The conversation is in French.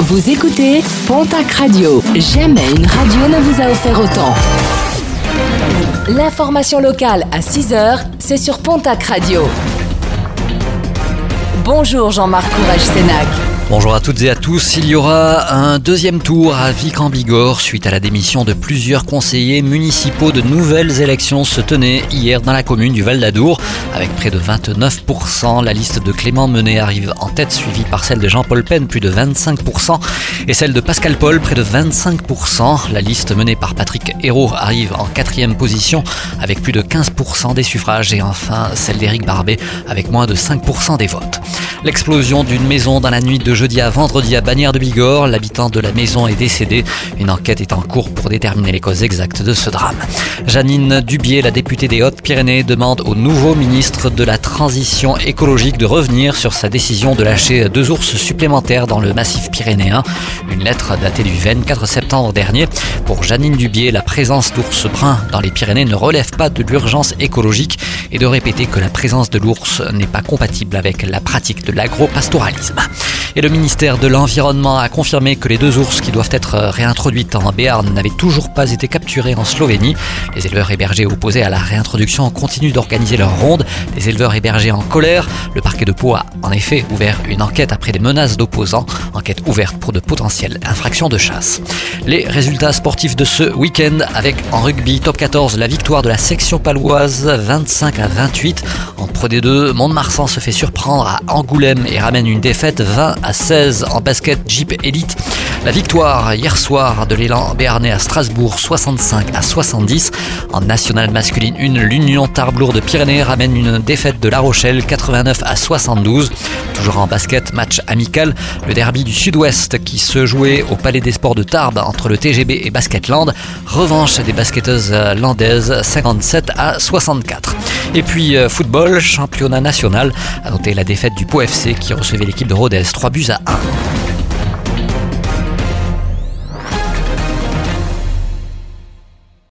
Vous écoutez Pontac Radio. Jamais une radio ne vous a offert autant. L'information locale à 6h, c'est sur Pontac Radio. Bonjour Jean-Marc Courrèche-Sénac. Bonjour à toutes et à tous. Il y aura un deuxième tour à Vic-en-Bigorre suite à la démission de plusieurs conseillers municipaux. De nouvelles élections se tenaient hier dans la commune du Val-d'Adour. Avec près de 29%, la liste de Clément Menet arrive en tête, suivie par celle de Jean-Paul Pen, plus de 25%, et celle de Pascal Paul, près de 25%. La liste menée par Patrick Hérault arrive en 4e position, avec plus de 15% des suffrages, et enfin celle d'Éric Barbet, avec moins de 5% des votes. L'explosion d'une maison dans la nuit de jeudi à vendredi à Bagnères-de-Bigorre. L'habitant de la maison est décédé. Une enquête est en cours pour déterminer les causes exactes de ce drame. Janine Dubié, la députée des Hautes-Pyrénées, demande au nouveau ministre de la Transition écologique de revenir sur sa décision de lâcher 2 ours supplémentaires dans le massif pyrénéen. Une lettre datée du 24 septembre dernier. Pour Janine Dubié, la présence d'ours bruns dans les Pyrénées ne relève pas de l'urgence écologique et de répéter que la présence de l'ours n'est pas compatible avec la pratique de l'agropastoralisme. Et le ministère de l'Environnement a confirmé que les 2 ours qui doivent être réintroduites en Béarn n'avaient toujours pas été capturés en Slovénie. Les éleveurs hébergés opposés à la réintroduction continuent d'organiser leur ronde. Des éleveurs hébergés en colère. Le parquet de Pau a en effet ouvert une enquête après des menaces d'opposants. Enquête ouverte pour de potentielles infractions de chasse. Les résultats sportifs de ce week-end avec en rugby top 14 la victoire de la section paloise 25-28. En Pro D2, Mont-de-Marsan se fait surprendre à Angoulême et ramène une défaite 20-16 en basket Jeep Elite. La victoire hier soir de l'élan béarnais à Strasbourg 65-70. En nationale masculine 1, l'Union Tarbes de Pyrénées ramène une défaite de La Rochelle 89-72. Toujours en basket, match amical, le derby du Sud-Ouest qui se jouait au Palais des Sports de Tarbes entre le TGB et Basketland. Revanche des basketteuses landaises 57-64. Et puis football, championnat national, à noter la défaite du Pau FC qui recevait l'équipe de Rodez 3-1.